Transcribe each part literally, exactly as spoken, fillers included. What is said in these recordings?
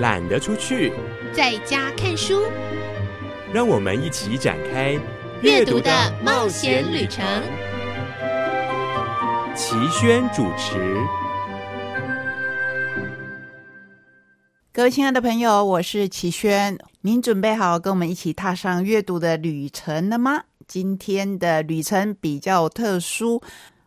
懒得出去，在家看书。让我们一起展开阅读的冒险旅程。齐轩主持。各位亲爱的朋友，我是齐轩，您准备好跟我们一起踏上阅读的旅程了吗？今天的旅程比较特殊，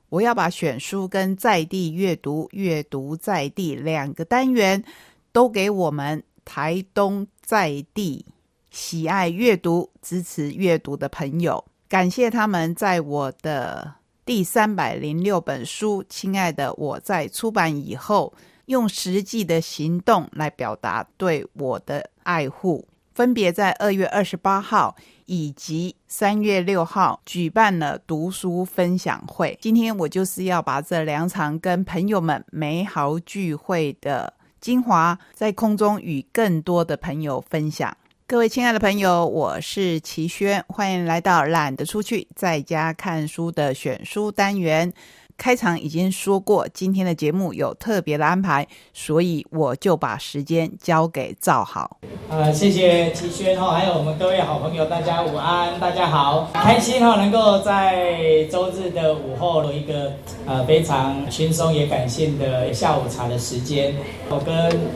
我要把选书跟在地阅读、阅读在地两个单元都给我们台东在地喜爱阅读、支持阅读的朋友，感谢他们在我的第三百零六本书《亲爱的我在》出版以后，用实际的行动来表达对我的爱护，分别在二月二十八号以及三月六号举办了读书分享会。今天我就是要把这两场跟朋友们美好聚会的精华，在空中与更多的朋友分享。各位亲爱的朋友，我是齐轩，欢迎来到懒得出去在家看书的选书单元。开场已经说过，今天的节目有特别的安排，所以我就把时间交给赵豪。呃，谢谢齐轩哈，还有我们各位好朋友，大家午安，大家好，开心哈，能够在周日的午后有一个呃非常轻松也感性的下午茶的时间。我跟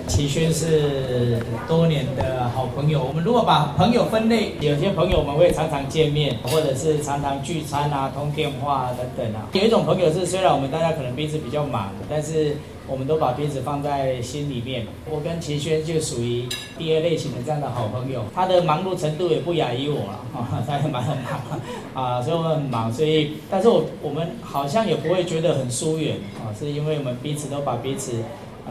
齐轩是多年的好朋友，我们如果把朋友分类，有些朋友我们会常常见面，或者是常常聚餐啊、通电话、啊、等等啊。有一种朋友是虽然我们大家可能彼此比较忙，但是我们都把彼此放在心里面。我跟齐轩就属于第二类型的这样的好朋友，他的忙碌程度也不亚于我了，啊，他也蛮很忙啊，所以我们很忙，所以但是我我们好像也不会觉得很疏远啊，是因为我们彼此都把彼此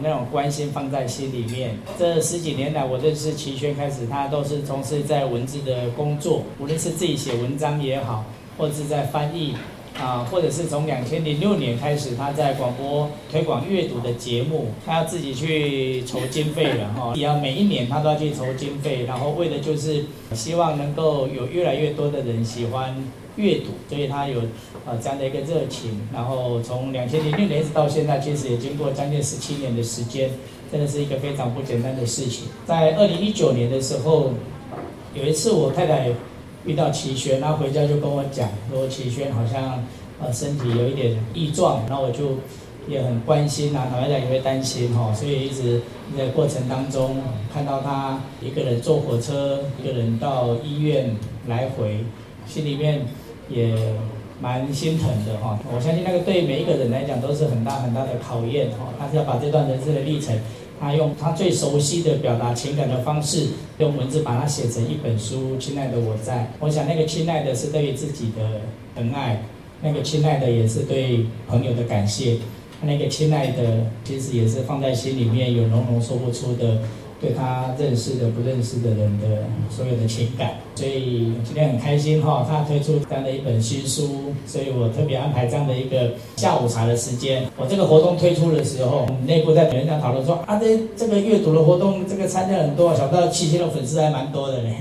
那种关心放在心里面。这十几年来，我认识齐轩开始，他都是从事在文字的工作，无论是自己写文章也好，或者是在翻译。啊，或者是从两千零六年开始，他在广播推广阅读的节目，他要自己去筹经费了哈，也要每一年他都要去筹经费，然后为的就是希望能够有越来越多的人喜欢阅读，所以他有啊这样的一个热情，然后从两千零六年一直到现在，其实也经过将近十七年的时间，真的是一个非常不简单的事情。在二零一九年的时候，有一次我太太遇到齐轩，他回家就跟我讲说齐轩好像呃身体有一点异状，然后我就也很关心啊，坦白讲也会担心哈、哦，所以一直在过程当中看到他一个人坐火车，一个人到医院来回，心里面也蛮心疼的哈、哦。我相信那个对每一个人来讲都是很大很大的考验哈、哦，他是要把这段人生的历程，他用他最熟悉的表达情感的方式，用文字把它写成一本书《亲爱的我在》。我想那个亲爱的是对于自己的疼爱，那个亲爱的也是对朋友的感谢，那个亲爱的其实也是放在心里面有浓浓说不出的，对他认识的不认识的人的所有的情感。所以今天很开心哈、哦，他推出这样的一本新书，所以我特别安排这样的一个下午茶的时间。我这个活动推出的时候，我们内部在跟人家讨论说啊，这这个阅读的活动，这个参加很多，想不到齐轩的粉丝还蛮多的嘞，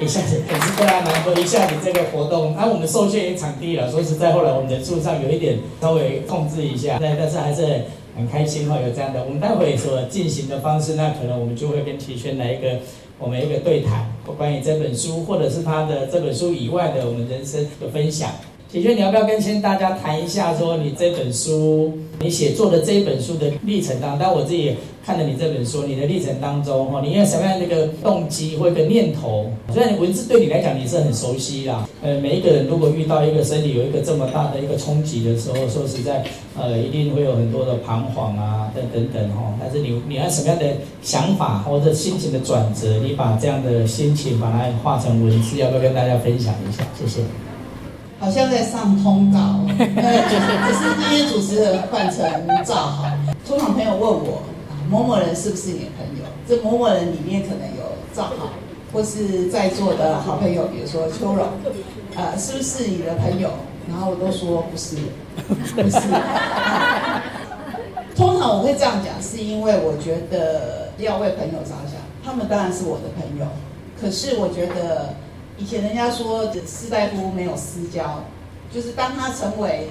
一下子粉丝都还蛮多，一下子这个活动，那、啊、我们受限于场地了，说实在，后来我们人数上有一点稍微控制一下，但但是还是很。很开心哈、哦，有这样的。我们待会所进行的方式，那可能我们就会跟齐轩来一个我们一个对谈，关于这本书或者是他的这本书以外的我们人生的分享。齐轩，你要不要跟先大家谈一下，说你这本书，你写作的这一本书的历程当中？但我自己也看了你这本书，你的历程当中哈，你有什么样的一个动机或一个念头？虽然文字对你来讲你是很熟悉啦，呃，每一个人如果遇到一个身体有一个这么大的一个冲击的时候，说实在，呃，一定会有很多的彷徨啊，等等等哈。但是你你有什么样的想法或者心情的转折？你把这样的心情把它化成文字，要不要跟大家分享一下？谢谢。好像在上通告，只是今天主持人换成赵豪。通常朋友问我某某人是不是你的朋友，这某某人里面可能有赵豪，或是在座的好朋友，比如说秋荣，呃，是不是你的朋友？然后我都说不是，不是。通常我会这样讲，是因为我觉得要为朋友着想，他们当然是我的朋友，可是我觉得。以前人家说士大夫没有私交，就是当他成为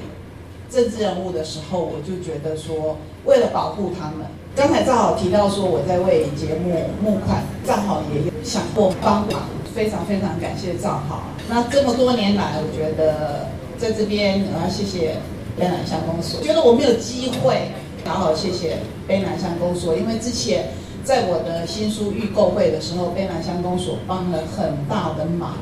政治人物的时候，我就觉得说，为了保护他们，刚才正好提到说我在为节目募款，正好也有想过帮忙，非常非常感谢正好。那这么多年来，我觉得在这边我要谢谢卑南乡公所，觉得我没有机会，然后谢谢卑南乡公所，因为之前在我的新书预购会的时候，卑南乡公所帮了很大的忙，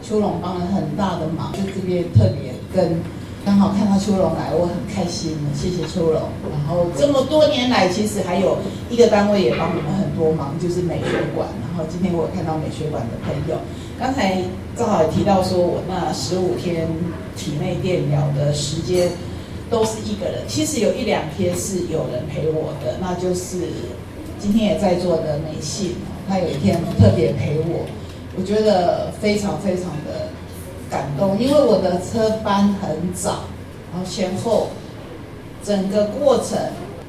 秋龙帮了很大的忙，就这边特别跟。 刚好看到秋龙来，我很开心，谢谢秋龙。然后这么多年来，其实还有一个单位也帮我们很多忙，就是美学馆。然后今天我有看到美学馆的朋友，刚才正好也提到说，我那十五天体内电疗的时间都是一个人，其实有一两天是有人陪我的，那就是今天也在座的美信，她有一天特别陪我，我觉得非常非常的。 感动，因为我的车班很早，然后前后整个过程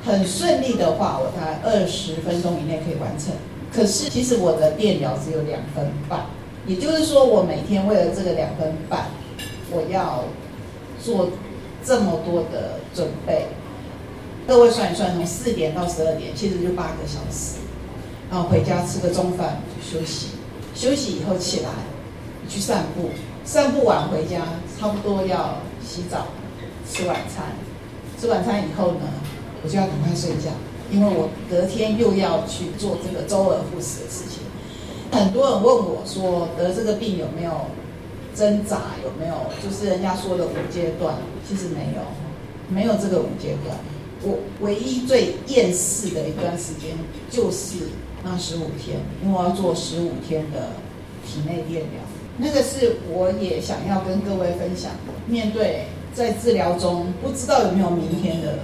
很顺利的话，我大概二十分钟以内可以完成。可是其实我的电疗只有两分半，也就是说我每天为了这个两分半，我要做这么多的准备。各位算一算，从四点到十二点，其实就八个小时。然后回家吃个中饭就休息，休息以后起来去散步。 散步完回家，差不多要洗澡、吃晚餐。吃晚餐以后呢，我就要赶快睡觉，因为我隔天又要去做这个周而复始的事情。很多人问我说，得这个病有没有挣扎？有没有就是人家说的五阶段？其实没有，没有这个五阶段。我唯一最厌世的一段时间就是那十五天，因为我要做十五天的体内电疗。 那个是我也想要跟各位分享的。面对在治疗中不知道有没有明天的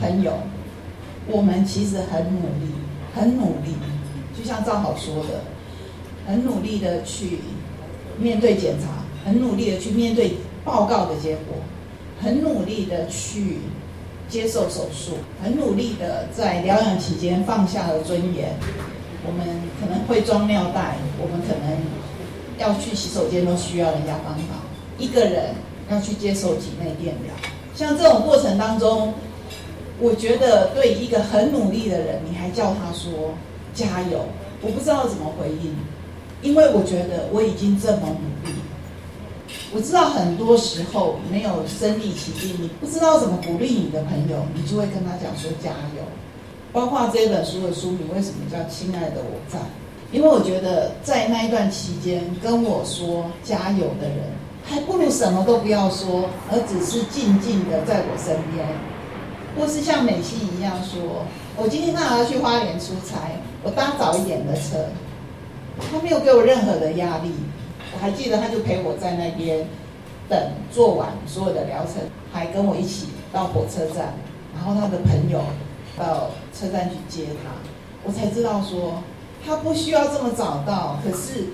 朋友，我们其实很努力，很努力，就像正好说的，很努力的去面对检查，很努力的去面对报告的结果，很努力的去接受手术，很努力的在疗养期间放下了尊严。我们可能会装尿袋，我们可能。 要去洗手间都需要人家帮忙，一个人要去接受体内电疗，像这种过程当中，我觉得对一个很努力的人，你还叫他说加油，我不知道怎么回应，因为我觉得我已经这么努力，我知道很多时候没有身临其境，你不知道怎么鼓励你的朋友，你就会跟他讲说加油，包括这本书的书名为什么叫《亲爱的我在》。 因为我觉得在那一段期间跟我说加油的人，还不如什么都不要说，而只是静静的在我身边，或是像美信一样说：“我今天刚好要去花莲出差，我搭早一点的车。”他没有给我任何的压力，我还记得他就陪我在那边等做完所有的疗程，还跟我一起到火车站，然后他的朋友到车站去接他，我才知道说。 他不需要这么早到，可是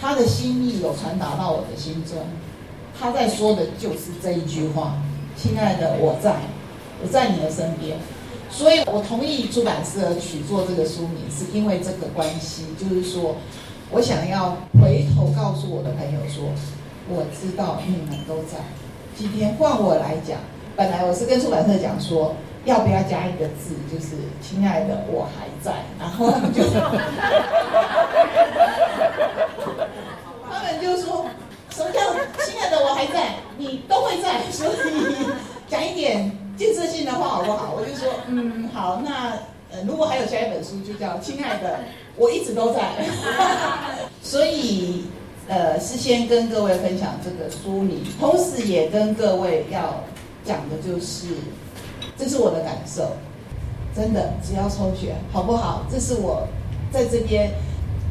他的心意有传达到我的心中。他在说的就是这一句话：“亲爱的，我在，我在你的身边。”所以，我同意出版社取做这个书名，是因为这个关系，就是说我想要回头告诉我的朋友说：“我知道你们都在。”今天换我来讲，本来我是跟出版社讲说。 要不要加一个字？就是“亲爱的，我还在”。然后他们就，他们就说什么叫“亲爱的，我还在”？你都会在，所以讲一点建设性的话好不好？我就说，嗯，好，那呃，如果还有下一本书，就叫“亲爱的，我一直都在”。所以，呃，是先跟各位分享这个书名，同时也跟各位要讲的就是。 这是我的感受，真的，只要抽血，好不好？这是我在这边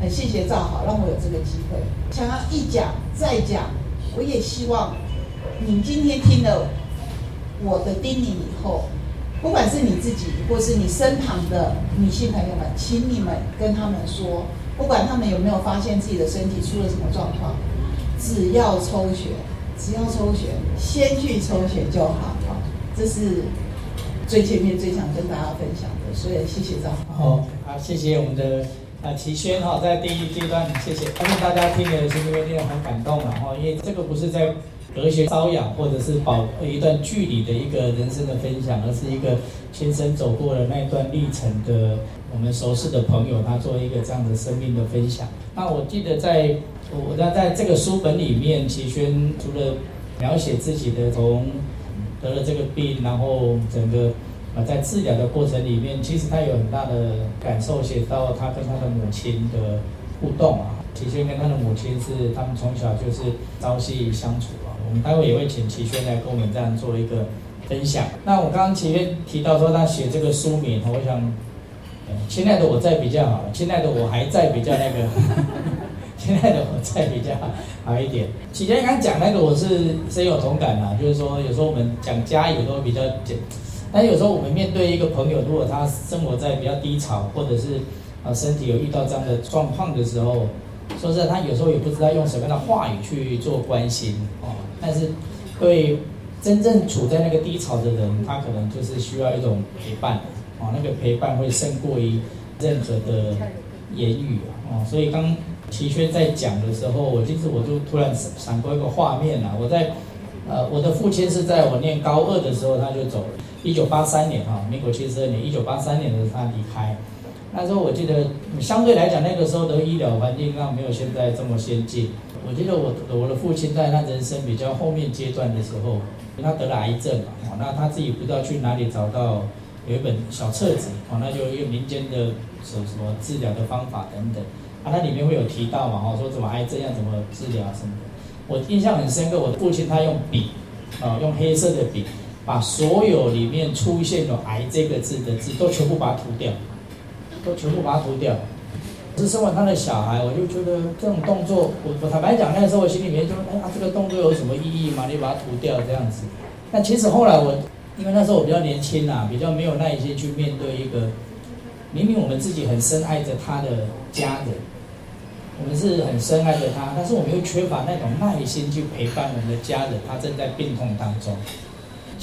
很谢谢正好，让我有这个机会，想要一讲再讲。我也希望你今天听了我的叮咛以后，不管是你自己或是你身旁的女性朋友们，请你们跟他们说，不管他们有没有发现自己的身体出了什么状况，只要抽血，只要抽血，先去抽血就好。这是。 最前面最想跟大家分享的，所以谢谢张。好，好，谢谢我们的呃，齐轩哈，在第一阶段，谢谢，相信大家听了心里面很感动了哈，因为这个不是在隔靴搔痒或者是保一段距离的一个人生的分享，而是一个亲身走过了那段历程的我们熟识的朋友，他做一个这样的生命的分享。那我记得在我那在这个书本里面，齐轩除了描写自己的从得了这个病，然后整个。 啊，在治疗的过程里面，其实他有很大的感受，写到他跟他的母亲的互动啊。齐轩跟他的母亲是他们从小就是朝夕相处啊。我们待会也会请齐轩来跟我们这样做一个分享。那我刚刚齐轩提到说他写这个书名，我想，呃、亲爱的我在比较好，亲爱的我还在比较那个，亲爱的我在比较好一点。齐轩刚讲那个我是深有同感啊，就是说有时候我们讲家有时候比较简。 但有时候我们面对一个朋友，如果他生活在比较低潮，或者是啊身体有遇到这样的状况的时候，说实在，他有时候也不知道用什么样的话语去做关心哦。但是对真正处在那个低潮的人，他可能就是需要一种陪伴哦，那个陪伴会胜过于任何的言语哦。所以刚齐轩在讲的时候，我其实我就突然闪过一个画面啊，我在呃我的父亲是在我念高二的时候他就走了。 一九八三年哈，民国七十二年，一九八三年的时候他离开。那时候我记得，相对来讲，那个时候的医疗环境上没有现在这么先进。我记得我我的父亲在他人生比较后面阶段的时候，他得了癌症嘛，哦，那他自己不知道去哪里找到有一本小册子，哦，那就一个民间的什么什么治疗的方法等等，啊，它里面会有提到嘛，哦，说怎么癌症要怎么治疗什么的。我印象很深刻，我父亲他用笔，啊、呃，用黑色的笔。 把所有里面出现有“癌”这个字的字都全部把它涂掉，都全部把它涂掉。是生完他的小孩，我就觉得这种动作，我我坦白讲，那时候我心里面就，哎呀，这个动作有什么意义吗？你把它涂掉这样子。但其实后来我，因为那时候我比较年轻啊，比较没有耐心去面对一个明明我们自己很深爱着他的家人，我们是很深爱着他，但是我们又缺乏那种耐心去陪伴我们的家人，他正在病痛当中。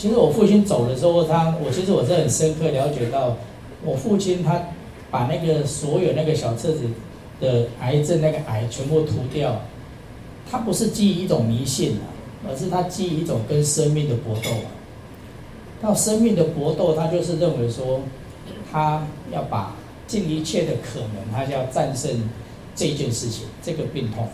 其实我父亲走的时候，他我其实我是很深刻了解到，我父亲他把那个所有那个小册子的癌症那个癌全部涂掉，他不是基于一种迷信啊，而是他基于一种跟生命的搏斗啊。到生命的搏斗，他就是认为说，他要把尽一切的可能，他要战胜这件事情，这个病痛，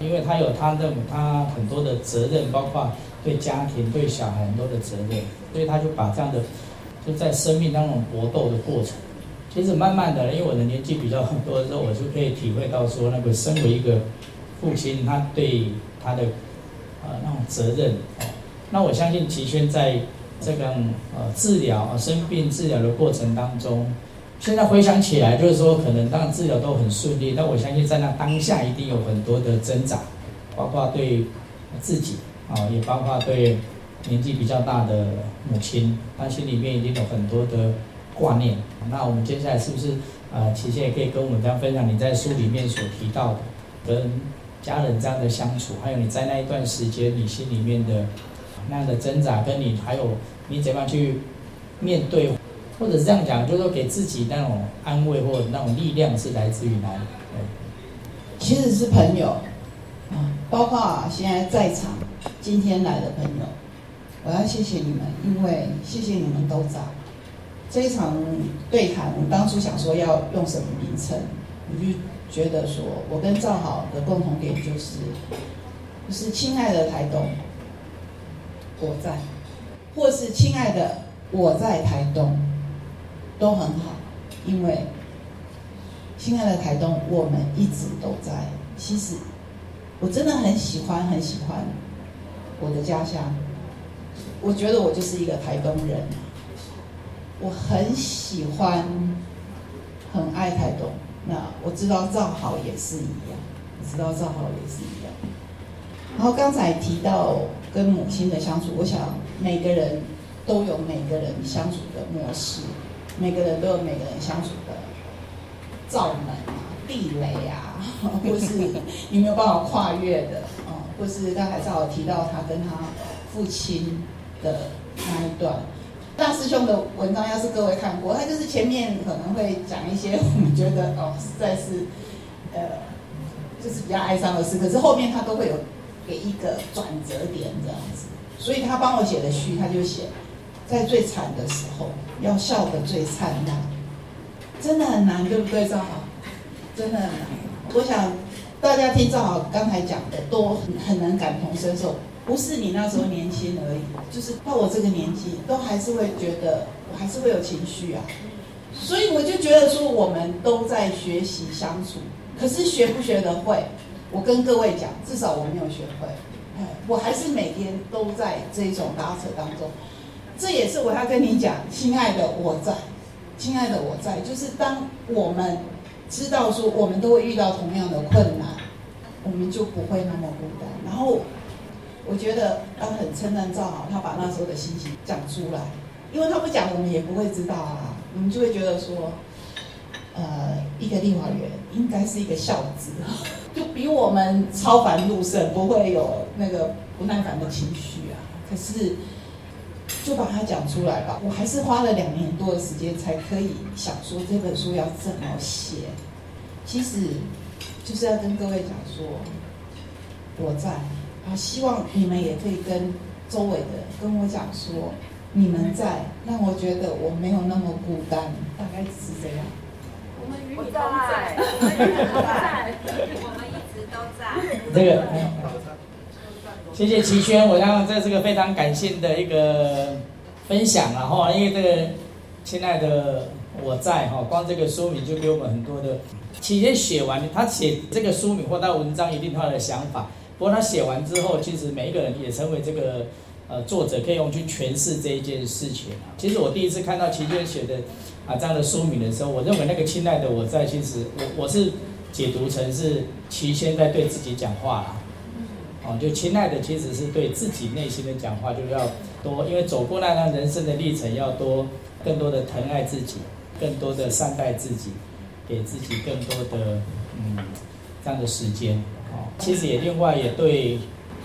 因为他有他认为他很多的责任，包括。 对家庭、对小孩很多的责任，所以他就把这样的就在生命当中搏斗的过程，其实慢慢的，因为我的年纪比较多的时候，我就可以体会到说，那个身为一个父亲，他对他的呃那种责任、哦。那我相信齐轩在这个呃治疗、呃、生病治疗的过程当中，现在回想起来，就是说可能当然治疗都很顺利，但我相信在那当下一定有很多的挣扎，包括对自己。 啊，也包括对年纪比较大的母亲，她心里面已经有很多的挂念。那我们接下来是不是呃，齐轩也可以跟我们这样分享你在书里面所提到的跟家人这样的相处，还有你在那一段时间你心里面的那样的挣扎，跟你还有你怎么样去面对，或者是这样讲，就是说给自己那种安慰或者那种力量是来自于哪里？其实是朋友啊，包括现在在场。 今天来的朋友，我要谢谢你们，因为谢谢你们都在。这一场对谈，我当初想说要用什么名称，我就觉得说，我跟赵好的共同点就是，就是亲爱的台东，我在，或是亲爱的我在台东，都很好，因为亲爱的台东，我们一直都在。其实我真的很喜欢，很喜欢。 我的家乡，我觉得我就是一个台东人，我很喜欢，很爱台东。那我知道赵好也是一样，我知道赵好也是一样。然后刚才提到跟母亲的相处，我想每个人都有每个人相处的模式，每个人都有每个人相处的罩门啊、地雷啊，或是你没有办法跨越的。 或是刚才赵好提到他跟他父亲的那一段，大师兄的文章要是各位看过，他就是前面可能会讲一些我们觉得哦实在是呃就是比较哀伤的事，可是后面他都会有给一个转折点这样子。所以他帮我写的序，他就写在最惨的时候要笑得最灿烂，真的很难，对不对，赵豪？真的很难。我想大家听赵豪刚才讲的都很能感同身受。 不是你那时候年轻而已，就是到我这个年纪，都还是会觉得我还是会有情绪啊。所以我就觉得说，我们都在学习相处，可是学不学得会？我跟各位讲，至少我没有学会，我还是每天都在这种拉扯当中。这也是我要跟你讲，亲爱的我在，亲爱的我在，就是当我们知道说我们都会遇到同样的困难，我们就不会那么孤单。然后。 我觉得他很称赞赵豪，他把那时候的心情讲出来，因为他不讲，我们也不会知道啊。我们就会觉得说，呃，一个立法委员应该是一个孝子，就比我们超凡入圣，不会有那个不耐烦的情绪啊。可是，就把它讲出来吧。我还是花了两年多的时间才可以想说这本书要怎么写。其实，就是要跟各位讲说，我在。 啊，希望你们也可以跟周围的跟我讲说，你们在让我觉得我没有那么孤单，大概是这样。我们与你同在，我们与你同在，我们一直都在。这个，谢谢齐轩，我刚刚在这个非常感性的一个分享啊，哈，因为这个亲爱的我在哈，光这个书名就给我们很多的。齐轩写完，他写这个书名或他文章一定他的想法。 不过他写完之后，其实每一个人也成为这个呃作者，可以用去诠释这一件事情啊。其实我第一次看到齐轩写的啊这样的书名的时候，我认为那个亲爱的我在，其实我我是解读成是齐轩在对自己讲话啦。哦，就亲爱的其实是对自己内心的讲话，就是要多，因为走过那段人生的历程，要多更多的疼爱自己，更多的善待自己，给自己更多的嗯这样的时间。 其实也另外也对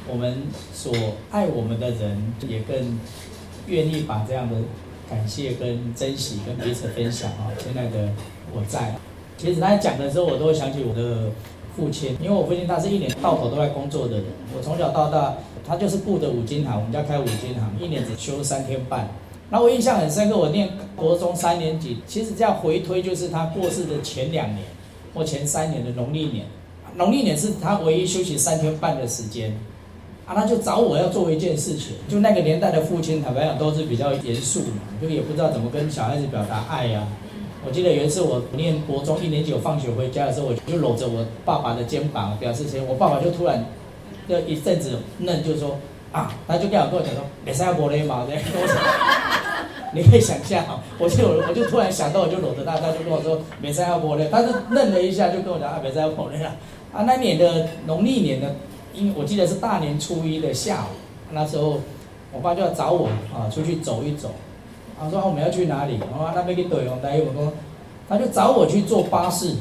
我们所爱我们的人，也更愿意把这样的感谢跟珍惜跟彼此分享啊。亲爱的我在，其实他讲的时候，我都会想起我的父亲，因为我父亲他是一年到头都在工作的人。我从小到大，他就是雇的五金行，我们家开五金行，一年只休三天半。然后我印象很深刻，我念国中三年级，其实这样回推就是他过世的前两年或前三年的农历年。 农历年是他唯一休息三天半的时间，啊，他就找我要做一件事情。就那个年代的父亲，坦白讲都是比较严肃嘛，就也不知道怎么跟小孩子表达爱呀、啊。我记得有一次我念国中一年级，我放学回家的时候，我就搂着我爸爸的肩膀，表示谁，我爸爸就突然就一阵子愣，就说啊，他就跟我跟我讲说，别塞我勒毛的。你可以想象，我就我就突然想到，我就搂着他，他就跟我说别塞我勒，他就愣了一下，就跟我讲啊，别塞我勒了。 啊，那年的农历年的，因为我记得是大年初一的下午，那时候我爸就要找我啊出去走一走，啊说啊我们要去哪里？然后那边给队员来，我说他就找我去坐巴士，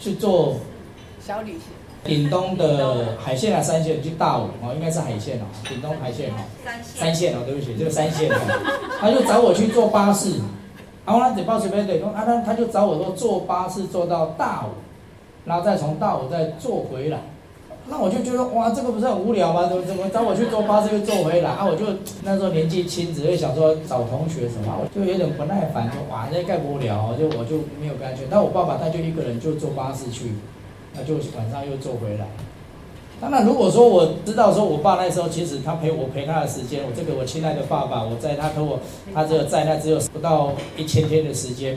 去坐小旅行，屏东的海线啊三线去大武哦，应该是海线哦，屏东海线哦，三线哦，对不起，这个三线、哦，他就找我去坐巴士，然后他嘴巴随便对说啊他他就找我说坐巴士坐到大武。 然后再从大武再坐回来，那我就觉得哇，这个不是很无聊吗？怎么怎么找我去坐巴士又坐回来啊？我就那时候年纪轻，只会想说找同学什么，我就有点不耐烦，说哇，这太无聊，就我就没有跟他去。但我爸爸他就一个人就坐巴士去，那就晚上又坐回来。当然，如果说我知道说我爸那时候其实他陪我陪他的时间，我这个我亲爱的爸爸，我在他跟我他只有在那只有不到一千天的时间。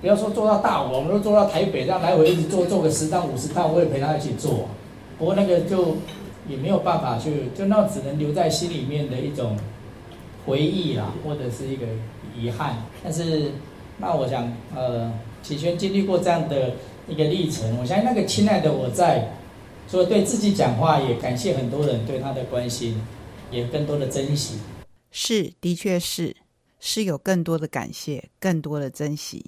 不要说坐到大武，我们都坐到台北，这样来回一直坐，坐个十趟五十趟，我也陪他一起坐、啊。不过那个就也没有办法去，就那只能留在心里面的一种回忆啦，或者是一个遗憾。但是，那我想，呃，启轩经历过这样的一个历程，我相信那个亲爱的我在，所以对自己讲话，也感谢很多人对他的关心，也更多的珍惜。是，的确是，是有更多的感谢，更多的珍惜。